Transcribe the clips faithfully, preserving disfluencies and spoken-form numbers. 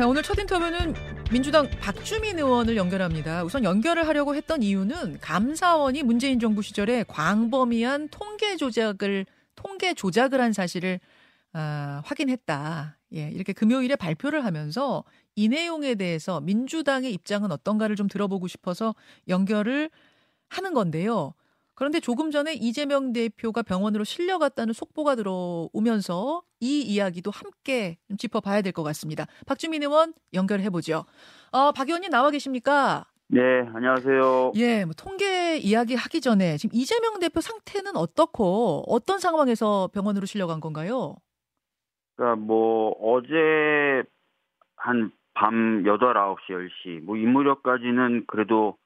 자, 오늘 첫 인터뷰는 민주당 박주민 의원을 연결합니다. 우선 연결을 하려고 했던 이유는 감사원이 문재인 정부 시절에 광범위한 통계 조작을 통계 조작을 한 사실을 아, 확인했다. 예, 이렇게 금요일에 발표를 하면서 이 내용에 대해서 민주당의 입장은 어떤가를 좀 들어보고 싶어서 연결을 하는 건데요. 그런데 조금 전에 이재명 대표가 병원으로 실려갔다는 속보가 들어오면서 이 이야기도 함께 짚어봐야 될 것 같습니다. 박주민 의원 연결해보죠. 어, 박 의원님 나와 계십니까? 네, 안녕하세요. 예, 뭐 통계 이야기 하기 전에 지금 이재명 대표 상태는 어떻고 어떤 상황에서 병원으로 실려간 건가요? 그러니까 뭐 어제 한 밤 여덟, 아홉 시, 열 시 뭐 이 무렵까지는 그래도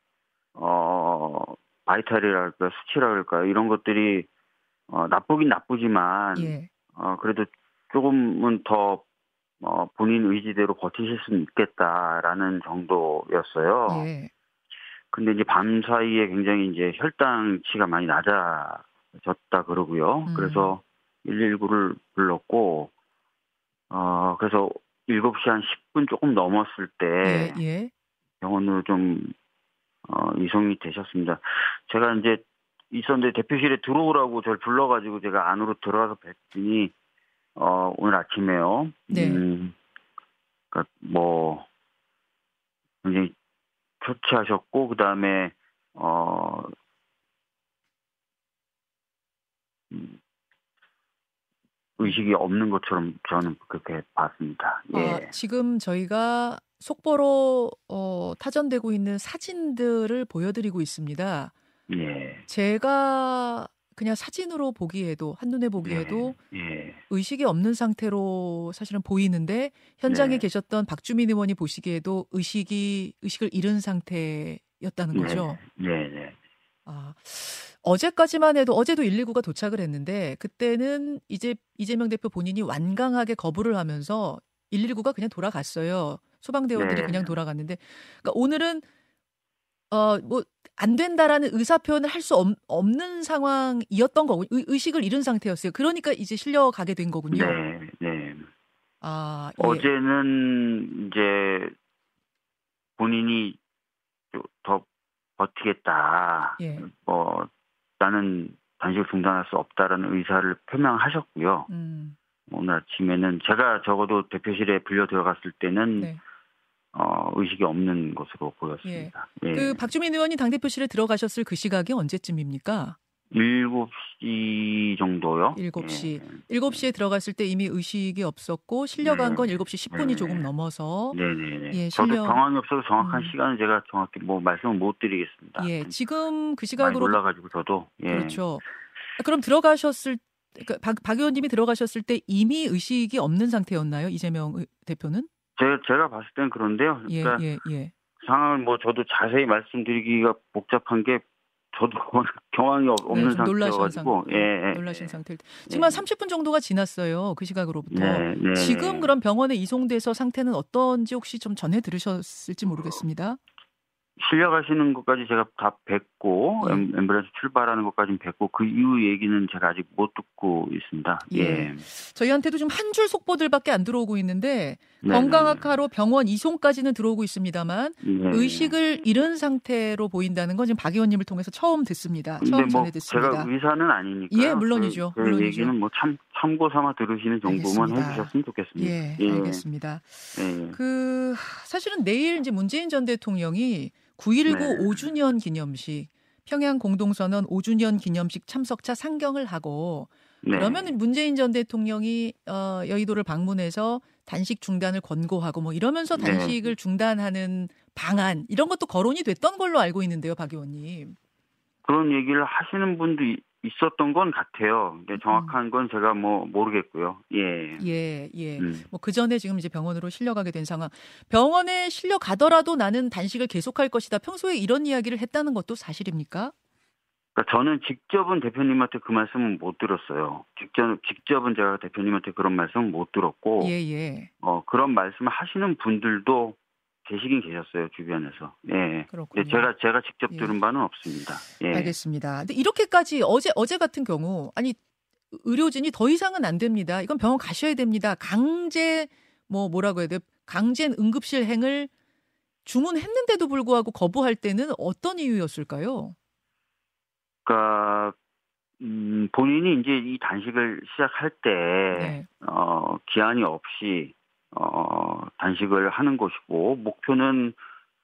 어... 바이탈이랄까 수치랄까 이런 것들이 어, 나쁘긴 나쁘지만 예. 어, 그래도 조금은 더 어, 본인 의지대로 버티실 수는 있겠다라는 정도였어요. 예. 근데 이제 밤 사이에 굉장히 이제 혈당치가 많이 낮아졌다 그러고요. 음. 그래서 일일구를 불렀고 어, 그래서 일곱 시 한 십 분 조금 넘었을 때 예. 예. 병원으로 좀 어, 이송이 되셨습니다. 제가 이제 있었는데 대표실에 들어오라고 저를 불러가지고 제가 안으로 들어가서 뵀더니, 어, 오늘 아침에요. 네. 음, 그니까 뭐, 굉장히 초췌하셨고, 그 다음에, 어, 음, 의식이 없는 것처럼 저는 그렇게 봤습니다. 예. 아, 지금 저희가 속보로 어, 타전되고 있는 사진들을 보여드리고 있습니다. 예. 제가 그냥 사진으로 보기에도 한눈에 보기에도 예. 예. 의식이 없는 상태로 사실은 보이는데 현장에 예. 계셨던 박주민 의원이 보시기에도 의식이 의식을 잃은 상태였다는 거죠. 예. 예. 예. 아, 어제까지만 해도 어제도 일일구가 도착을 했는데 그때는 이제 이재명 대표 본인이 완강하게 거부를 하면서 일일구가 그냥 돌아갔어요. 소방대원들이 네. 그냥 돌아갔는데 그러니까 오늘은 어, 뭐 안 된다라는 의사 표현을 할 수 없는 상황이었던 거고 의, 의식을 잃은 상태였어요. 그러니까 이제 실려가게 된 거군요. 네, 네. 아, 예. 어제는 이제 본인이 더 버티겠다. 예. 어, 나는 단식 중단할 수 없다라는 의사를 표명하셨고요. 음. 오늘 아침에는 제가 적어도 대표실에 불려 들어갔을 때는 네. 어, 의식이 없는 것으로 보였습니다. 예. 예. 그 박주민 의원이 당대표실에 들어가셨을 그 시각이 언제쯤입니까? 일곱 시 정도요. 일곱 시. 예. 일곱 시에 들어갔을 때 이미 의식이 없었고 실려간 예. 건 일곱 시 십 분이 예. 조금 넘어서. 네네네. 예, 실려... 저도 경황이 없어서 정확한 음. 시간은 제가 정확히 뭐 말씀을 못 드리겠습니다. 예, 지금 그 시각으로. 많이 놀라가지고 저도. 예. 그렇죠. 그럼 들어가셨을 때. 그러니까 박, 박 의원님이 들어가셨을 때 이미 의식이 없는 상태였나요? 이재명 대표는? 제가, 제가 봤을 땐 그런데요. 그러니까 예, 예, 예. 상황을 뭐 저도 자세히 말씀드리기가 복잡한 게 저도 경황이 없는 네, 상태여가지고. 예, 예, 놀라신 상태. 지금 예. 한 삼십 분 정도가 지났어요. 그 시각으로부터. 예, 예. 지금 그럼 병원에 이송돼서 상태는 어떤지 혹시 좀 전해 들으셨을지 모르겠습니다. 실려가시는 것까지 제가 다 뵙고 예. 앰뷸런스 출발하는 것까지는 뵙고 그 이후 얘기는 제가 아직 못 듣고 있습니다. 예, 예. 저희한테도 지금 한 줄 속보들밖에 안 들어오고 있는데 네, 건강 악화로 네. 병원 이송까지는 들어오고 있습니다만 네. 의식을 잃은 상태로 보인다는 건 지금 박 의원님을 통해서 처음 듣습니다. 처음 뭐 전해 듣습니다. 제가 의사는 아니니까. 예, 물론이죠. 그, 그 물론이죠. 얘기는 뭐 참, 참고 삼아 들으시는 정도만 알겠습니다. 해주셨으면 좋겠습니다. 예, 예. 알겠습니다. 예. 그 사실은 내일 이제 문재인 전 대통령이 구일구 네. 오 주년 기념식, 평양 공동선언 오 주년 기념식 참석차 상경을 하고 네. 그러면 문재인 전 대통령이 어, 여의도를 방문해서 단식 중단을 권고하고 뭐 이러면서 단식을 네. 중단하는 방안 이런 것도 거론이 됐던 걸로 알고 있는데요, 박 의원님. 그런 얘기를 하시는 분도 있었던 건 같아요. 근데 정확한 건 제가 뭐 모르겠고요. 예. 예, 예. 음. 뭐 그 전에 지금 이제 병원으로 실려가게 된 상황. 병원에 실려가더라도 나는 단식을 계속할 것이다. 평소에 이런 이야기를 했다는 것도 사실입니까? 그러니까 저는 직접은 대표님한테 그 말씀은 못 들었어요. 직접 직접은 제가 대표님한테 그런 말씀은 못 들었고. 예, 예. 어, 그런 말씀을 하시는 분들도 계시긴 계셨어요, 주변에서. 예. 그렇군요. 제가 제가 직접 들은 예. 바는 없습니다. 예. 알겠습니다. 근데 이렇게까지 어제 어제 같은 경우 아니 의료진이 더 이상은 안 됩니다. 이건 병원 가셔야 됩니다. 강제 뭐 뭐라고 해야 돼? 강제 응급실 행을 주문했는데도 불구하고 거부할 때는 어떤 이유였을까요? 그러니까 음, 본인이 이제 이 단식을 시작할 때 네. 어, 기한이 없이 어, 단식을 하는 것이고 목표는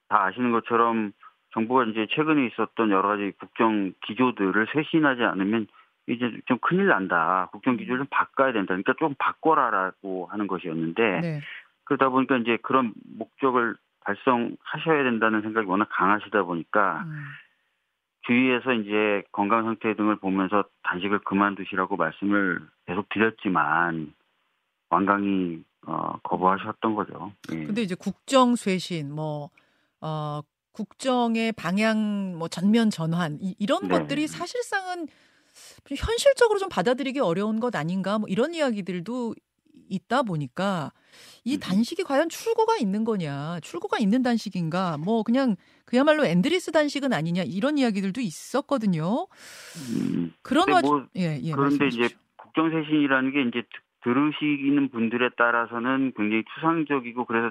다 아시는 것처럼 정부가 이제 최근에 있었던 여러 가지 국정 기조들을 쇄신하지 않으면 이제 좀 큰일 난다. 국정 기조를 좀 바꿔야 된다. 그러니까 좀 바꿔라라고 하는 것이었는데 네. 그러다 보니까 이제 그런 목적을 달성하셔야 된다는 생각이 워낙 강하시다 보니까 음. 주위에서 이제 건강 상태 등을 보면서 단식을 그만두시라고 말씀을 계속 드렸지만 완강히 어, 거부하셨던 거죠. 그런데 예. 이제 국정 쇄신, 뭐 어, 국정의 방향, 뭐 전면 전환 이, 이런 네. 것들이 사실상은 현실적으로 좀 받아들이기 어려운 것 아닌가 뭐 이런 이야기들도 있다 보니까 이 단식이 과연 출구가 있는 거냐, 출구가 있는 단식인가, 뭐 그냥 그야말로 엔드리스 단식은 아니냐 이런 이야기들도 있었거든요. 음, 그런 와... 뭐, 예, 예, 그런데 말씀하십시오. 이제 국정쇄신이라는 게 이제 들으시는 분들에 따라서는 굉장히 추상적이고 그래서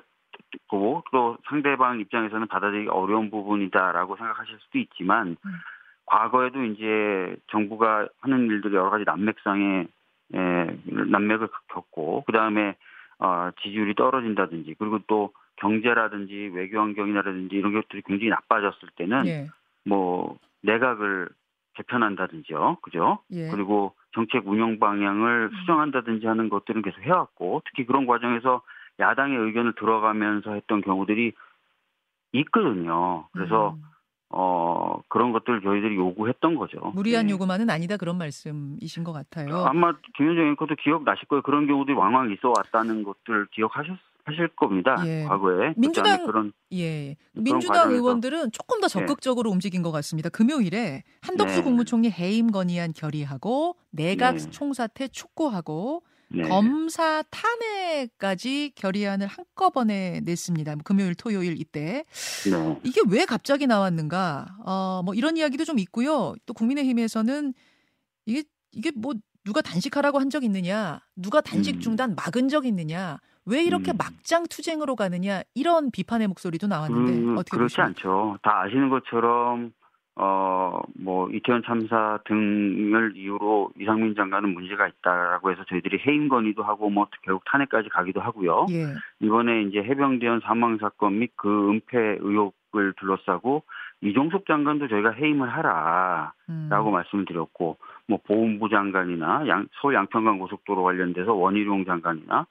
또, 또 상대방 입장에서는 받아들이기 어려운 부분이다라고 생각하실 수도 있지만 음. 과거에도 이제 정부가 하는 일들이 여러 가지 난맥상에 예, 난맥을 겪고 그 다음에 어, 지지율이 떨어진다든지 그리고 또 경제라든지 외교 환경이라든지 이런 것들이 굉장히 나빠졌을 때는 예. 뭐 내각을 개편한다든지요, 그죠? 예. 그리고 정책 운영 방향을 수정한다든지 하는 것들은 계속 해왔고 특히 그런 과정에서 야당의 의견을 들어가면서 했던 경우들이 있거든요. 그래서 음. 어 그런 것들을 저희들이 요구했던 거죠. 무리한 네. 요구만은 아니다 그런 말씀이신 것 같아요. 아마 김현정 앵커도 기억나실 거예요. 그런 경우들이 왕왕 있어 왔다는 것들 기억하실 겁니다. 예. 과거에. 민주당, 그런, 예. 그런 민주당 의원들은 조금 더 적극적으로 예. 움직인 것 같습니다. 금요일에 한덕수 네. 국무총리 해임 건의안 결의하고 내각 네. 총사퇴 촉구하고 네. 검사 탄핵까지 결의안을 한꺼번에 냈습니다. 금요일, 토요일 이때. 네. 이게 왜 갑자기 나왔는가? 어, 뭐 이런 이야기도 좀 있고요. 또 국민의힘에서는 이게 이게 뭐 누가 단식하라고 한 적 있느냐? 누가 단식 중단 막은 적 있느냐? 왜 이렇게 음. 막장 투쟁으로 가느냐? 이런 비판의 목소리도 나왔는데 음, 어떻게 그렇지 보십니까? 않죠. 다 아시는 것처럼 어, 뭐, 이태원 참사 등을 이유로 이상민 장관은 문제가 있다라고 해서 저희들이 해임 건의도 하고 뭐 결국 탄핵까지 가기도 하고요. 예. 이번에 이제 해병대원 사망 사건 및 그 은폐 의혹을 둘러싸고 이종섭 장관도 저희가 해임을 하라라고 음. 말씀을 드렸고 뭐 보훈부 장관이나 양, 서울 양평강 고속도로 관련돼서 원희룡 장관이나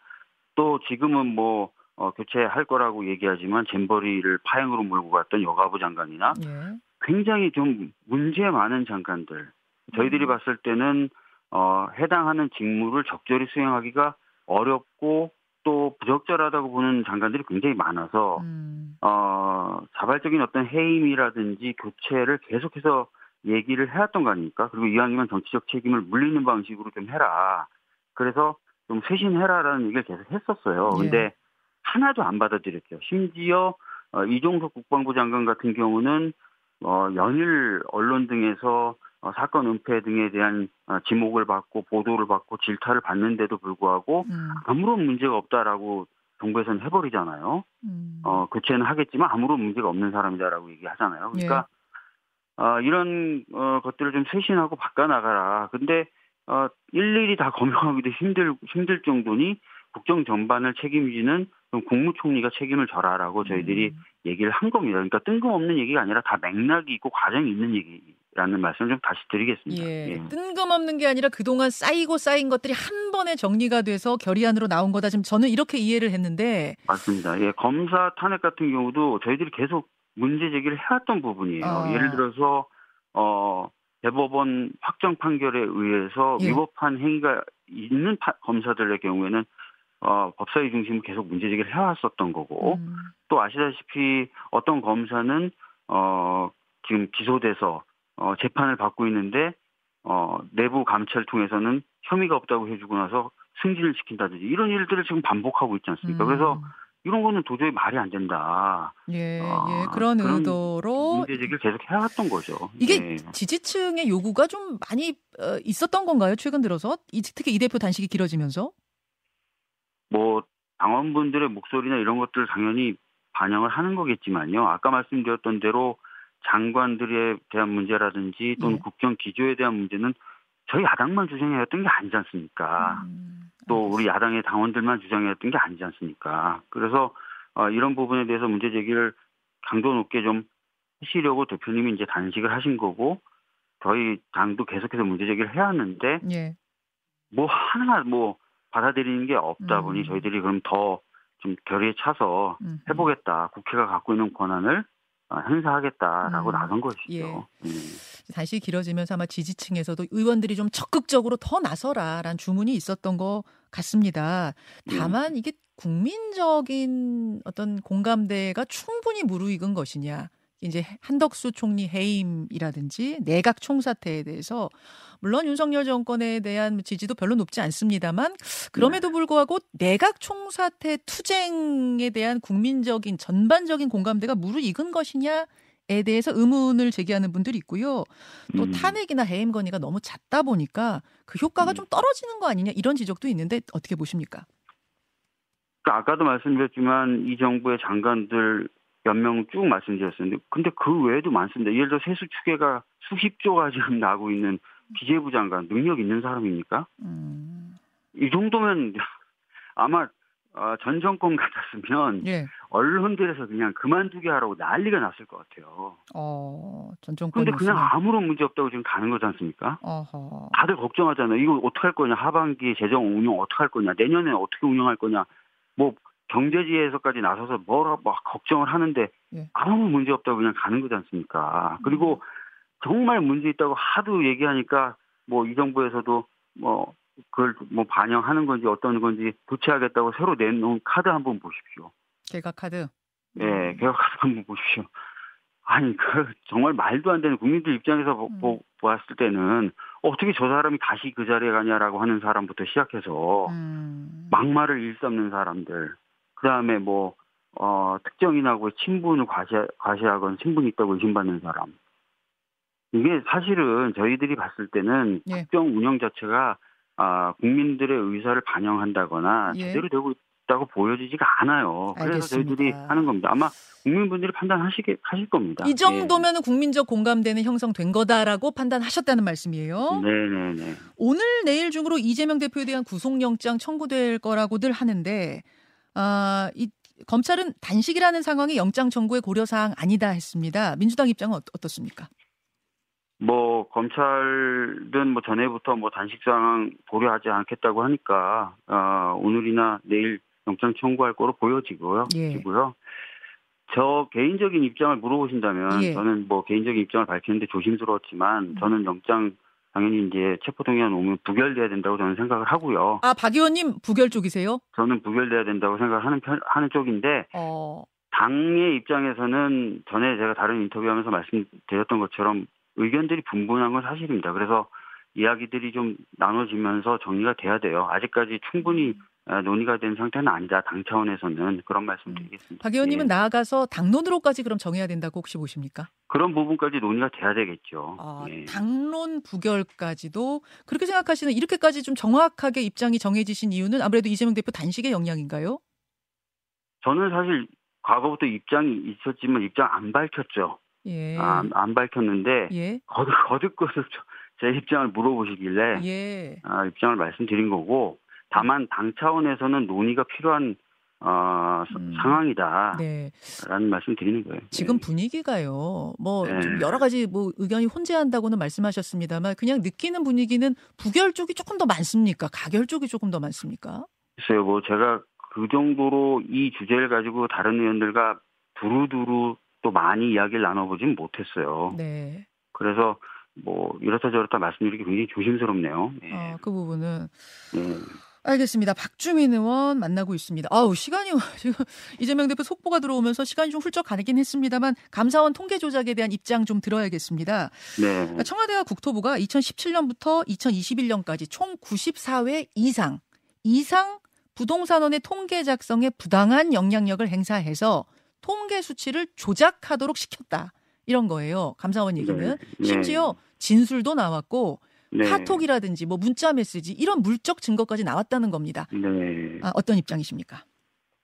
또 지금은 뭐 어, 교체할 거라고 얘기하지만 잼버리를 파행으로 몰고 갔던 여가부 장관이나 예. 굉장히 좀 문제 많은 장관들. 저희들이 음. 봤을 때는 어, 해당하는 직무를 적절히 수행하기가 어렵고 또 부적절하다고 보는 장관들이 굉장히 많아서 음. 어, 자발적인 어떤 해임이라든지 교체를 계속해서 얘기를 해왔던 거 아닙니까? 그리고 이왕이면 정치적 책임을 물리는 방식으로 좀 해라. 그래서 좀 쇄신해라라는 얘기를 계속 했었어요. 그런데 예. 하나도 안 받아들였죠. 심지어 어, 이종섭 국방부 장관 같은 경우는 어, 연일 언론 등에서 어, 사건 은폐 등에 대한 어, 지목을 받고 보도를 받고 질타를 받는데도 불구하고 음. 아무런 문제가 없다라고 정부에서는 해버리잖아요. 음. 어, 교체는 하겠지만 아무런 문제가 없는 사람이다라고 얘기하잖아요. 그러니까 예. 어, 이런 어, 것들을 좀 쇄신하고 바꿔나가라. 근데 어, 일일이 다 검증하기도 힘들, 힘들 정도니 국정 전반을 책임지는 그럼 국무총리가 책임을 져라라고 저희들이 음. 얘기를 한 겁니다. 그러니까 뜬금없는 얘기가 아니라 다 맥락이 있고 과정이 있는 얘기라는 말씀을 좀 다시 드리겠습니다. 예, 예. 뜬금없는 게 아니라 그동안 쌓이고 쌓인 것들이 한 번에 정리가 돼서 결의안으로 나온 거다. 지금 저는 이렇게 이해를 했는데. 맞습니다. 예, 검사 탄핵 같은 경우도 저희들이 계속 문제 제기를 해왔던 부분이에요. 아. 예를 들어서 어, 대법원 확정 판결에 의해서 예. 위법한 행위가 있는 파, 검사들의 경우에는 어, 법사위 중심으로 계속 문제제기를 해왔었던 거고 음. 또 아시다시피 어떤 검사는 어, 지금 기소돼서 어, 재판을 받고 있는데 어, 내부 감찰 통해서는 혐의가 없다고 해주고 나서 승진을 시킨다든지 이런 일들을 지금 반복하고 있지 않습니까? 음. 그래서 이런 거는 도저히 말이 안 된다. 예, 어, 예, 그런, 그런 의도로 문제제기를 계속 해왔던 거죠. 이게 네. 지지층의 요구가 좀 많이 어, 있었던 건가요? 최근 들어서? 특히 이 대표 단식이 길어지면서? 뭐 당원분들의 목소리나 이런 것들 당연히 반영을 하는 거겠지만요. 아까 말씀드렸던 대로 장관들에 대한 문제라든지 또는 네. 국정 기조에 대한 문제는 저희 야당만 주장해왔던 게 아니지 않습니까? 음, 또 우리 야당의 당원들만 주장해왔던 게 아니지 않습니까? 그래서 어, 이런 부분에 대해서 문제 제기를 강도 높게 좀 하시려고 대표님이 이제 단식을 하신 거고 저희 당도 계속해서 문제 제기를 해왔는데 예. 뭐 하나 뭐 받아들이는 게 없다 음. 보니 저희들이 그럼 더 좀 결의에 차서 음. 해보겠다. 국회가 갖고 있는 권한을 행사하겠다라고 음. 나선 것이죠. 예. 음. 단식이 길어지면서 아마 지지층에서도 의원들이 좀 적극적으로 더 나서라라는 주문이 있었던 것 같습니다. 다만 음. 이게 국민적인 어떤 공감대가 충분히 무르익은 것이냐. 이제 한덕수 총리 해임이라든지 내각 총사태에 대해서 물론 윤석열 정권에 대한 지지도 별로 높지 않습니다만 그럼에도 불구하고 내각 총사태 투쟁에 대한 국민적인 전반적인 공감대가 무르익은 것이냐에 대해서 의문을 제기하는 분들이 있고요. 또 음. 탄핵이나 해임 건의가 너무 잦다 보니까 그 효과가 음. 좀 떨어지는 거 아니냐 이런 지적도 있는데 어떻게 보십니까? 아까도 말씀드렸지만 이 정부의 장관들 몇 명 쭉 말씀드렸었는데 근데 그 외에도 많습니다. 예를 들어 세수 추계가 수십조가 지금 나고 있는 기재부 장관 능력 있는 사람입니까? 음. 이 정도면 아마 전 정권 같았으면 예. 언론들에서 그냥 그만두게 하라고 난리가 났을 것 같아요. 어, 전 정권. 그런데 그냥 아무런 문제 없다고 지금 가는 거지 않습니까? 어허. 다들 걱정하잖아요. 이거 어떻게 할 거냐. 하반기 재정 운영 어떻게 할 거냐. 내년에 어떻게 운영할 거냐. 뭐. 경제지에서까지 나서서 뭐라 막 걱정을 하는데 예. 아무 문제 없다고 그냥 가는 거지 않습니까? 그리고 정말 문제 있다고 하도 얘기하니까 뭐 이 정부에서도 뭐 그걸 뭐 반영하는 건지 어떤 건지 교체하겠다고 새로 내놓은 카드 한번 보십시오. 개각 카드. 네, 개각 카드 한번 보십시오. 아니 그 정말 말도 안 되는 국민들 입장에서 음. 보, 보았을 때는 어떻게 저 사람이 다시 그 자리에 가냐라고 하는 사람부터 시작해서 음. 막말을 일삼는 사람들. 그다음에 뭐 어, 특정인하고 친분을 과시하, 과시하거나 친분이 있다고 의심받는 사람. 이게 사실은 저희들이 봤을 때는 예. 국정 운영 자체가 아, 국민들의 의사를 반영한다거나 예. 제대로 되고 있다고 보여지지가 않아요. 알겠습니다. 그래서 저희들이 하는 겁니다. 아마 국민분들이 판단하시게 하실 겁니다. 이 정도면 예. 국민적 공감대는 형성된 거다라고 판단하셨다는 말씀이에요. 네네네. 오늘 내일 중으로 이재명 대표에 대한 구속영장 청구될 거라고들 하는데 아, 이 검찰은 단식이라는 상황이 영장 청구의 고려사항 아니다 했습니다. 민주당 입장은 어, 어떻습니까? 뭐 검찰은 뭐 전에부터 뭐 단식 상황 고려하지 않겠다고 하니까 어, 오늘이나 내일 영장 청구할 거로 보여지고요. 예. 저 개인적인 입장을 물어보신다면 예. 저는 뭐 개인적인 입장을 밝히는데 조심스러웠지만 음. 저는 영장 당연히 이제 체포동의안 오면 부결돼야 된다고 저는 생각을 하고요. 아, 박 의원님 부결 쪽이세요? 저는 부결돼야 된다고 생각하는 편, 하는 쪽인데 어. 당의 입장에서는 전에 제가 다른 인터뷰하면서 말씀드렸던 것처럼 의견들이 분분한 건 사실입니다. 그래서 이야기들이 좀 나눠지면서 정리가 돼야 돼요. 아직까지 충분히 논의가 된 상태는 아니다. 당 차원에서는 그런 말씀드리겠습니다. 박 의원님은 예. 나아가서 당론으로까지 그럼 정해야 된다고 혹시 보십니까? 그런 부분까지 논의가 돼야 되겠죠. 아, 예. 당론 부결까지도 그렇게 생각하시는 이렇게까지 좀 정확하게 입장이 정해지신 이유는 아무래도 이재명 대표 단식의 영향인가요? 저는 사실 과거부터 입장이 있었지만 입장 안 밝혔죠. 예. 아, 안 밝혔는데 예. 거듭 거듭 거듭 제 입장을 물어보시길래 예. 아, 입장을 말씀드린 거고. 다만 당 차원에서는 논의가 필요한 어, 음. 상황이다라는 네. 말씀 드리는 거예요. 지금 분위기가요. 뭐 네. 좀 여러 가지 뭐 의견이 혼재한다고는 말씀하셨습니다만 그냥 느끼는 분위기는 부결 쪽이 조금 더 많습니까? 가결 쪽이 조금 더 많습니까? 글쎄요. 뭐 제가 그 정도로 이 주제를 가지고 다른 의원들과 두루두루 또 많이 이야기를 나눠보진 못했어요. 네. 그래서 뭐 이렇다 저렇다 말씀드리기 굉장히 조심스럽네요. 네. 아, 그 부분은. 네. 알겠습니다. 박주민 의원 만나고 있습니다. 아우, 시간이 지금 이재명 대표 속보가 들어오면서 시간이 좀 훌쩍 가긴 했습니다만 감사원 통계 조작에 대한 입장 좀 들어야겠습니다. 네. 청와대와 국토부가 이천십칠 년부터 이천이십일 년까지 총 구십사 회 이상 이상 부동산원의 통계 작성에 부당한 영향력을 행사해서 통계 수치를 조작하도록 시켰다. 이런 거예요. 감사원 얘기는. 네. 네. 심지어 진술도 나왔고 네. 카톡이라든지 뭐 문자 메시지 이런 물적 증거까지 나왔다는 겁니다. 네. 아, 어떤 입장이십니까?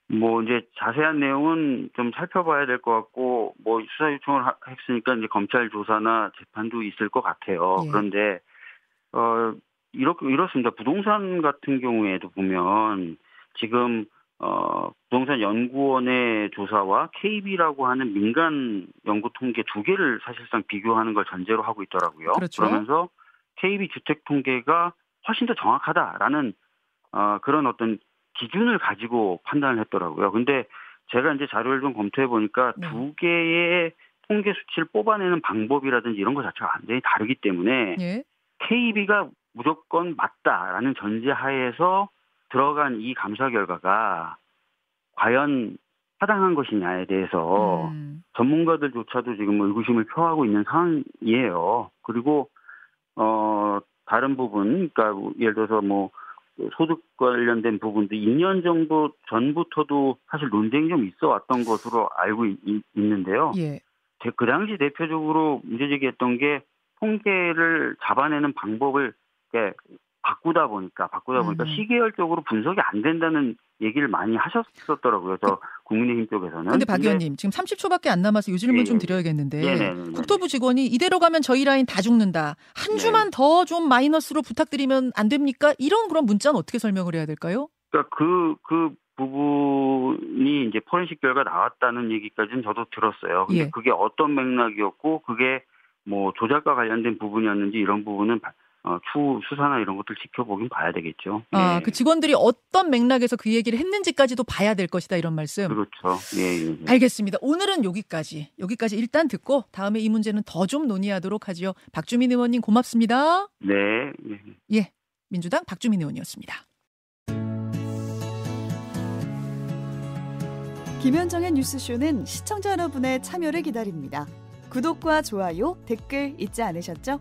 뭐 이제 자세한 내용은 좀 살펴봐야 될 것 같고, 뭐 수사 요청을 했으니까 이제 검찰 조사나 재판도 있을 것 같아요. 예. 그런데 어 이렇게 이렇습니다. 부동산 같은 경우에도 보면 지금 어 부동산 연구원의 조사와 케이비라고 하는 민간 연구 통계 두 개를 사실상 비교하는 걸 전제로 하고 있더라고요. 그렇죠. 그러면서 케이비 주택 통계가 훨씬 더 정확하다라는 어, 그런 어떤 기준을 가지고 판단을 했더라고요. 근데 제가 이제 자료를 좀 검토해 보니까 네. 두 개의 통계 수치를 뽑아내는 방법이라든지 이런 것 자체가 완전히 다르기 때문에 네. 케이비가 무조건 맞다라는 전제하에서 들어간 이 감사 결과가 과연 타당한 것이냐에 대해서 음. 전문가들조차도 지금 의구심을 표하고 있는 상황이에요. 그리고 어 다른 부분, 그러니까 예를 들어서 뭐 소득 관련된 부분도 이 년 정도 전부터도 사실 논쟁이 좀 있어 왔던 것으로 알고 있, 있는데요. 예. 그 당시 대표적으로 문제제기했던 게 통계를 잡아내는 방법을 바꾸다 보니까 바꾸다 보니까 음. 시계열적으로 분석이 안 된다는 얘기를 많이 하셨었더라고요. 저 국민의힘 쪽에서는. 그런데 박 의원님 지금 삼십 초밖에 안 남아서 이 질문 예, 좀 드려야겠는데 네네네네. 국토부 직원이 이대로 가면 저희 라인 다 죽는다. 한 네. 주만 더 좀 마이너스로 부탁드리면 안 됩니까? 이런 그런 문자는 어떻게 설명을 해야 될까요? 그러니까 그, 그 부분이 이제 포렌식 결과 나왔다는 얘기까지는 저도 들었어요. 근데 예. 그게 어떤 맥락이었고 그게 뭐 조작과 관련된 부분이었는지 이런 부분은 어, 추후 수사나 이런 것들 지켜보긴 봐야 되겠죠. 아, 예. 그 직원들이 어떤 맥락에서 그 얘기를 했는지까지도 봐야 될 것이다 이런 말씀. 그렇죠. 예, 예. 알겠습니다. 오늘은 여기까지. 여기까지 일단 듣고 다음에 이 문제는 더 좀 논의하도록 하지요. 박주민 의원님 고맙습니다. 네. 예. 민주당 박주민 의원이었습니다. 김현정의 뉴스쇼는 시청자 여러분의 참여를 기다립니다. 구독과 좋아요, 댓글 잊지 않으셨죠?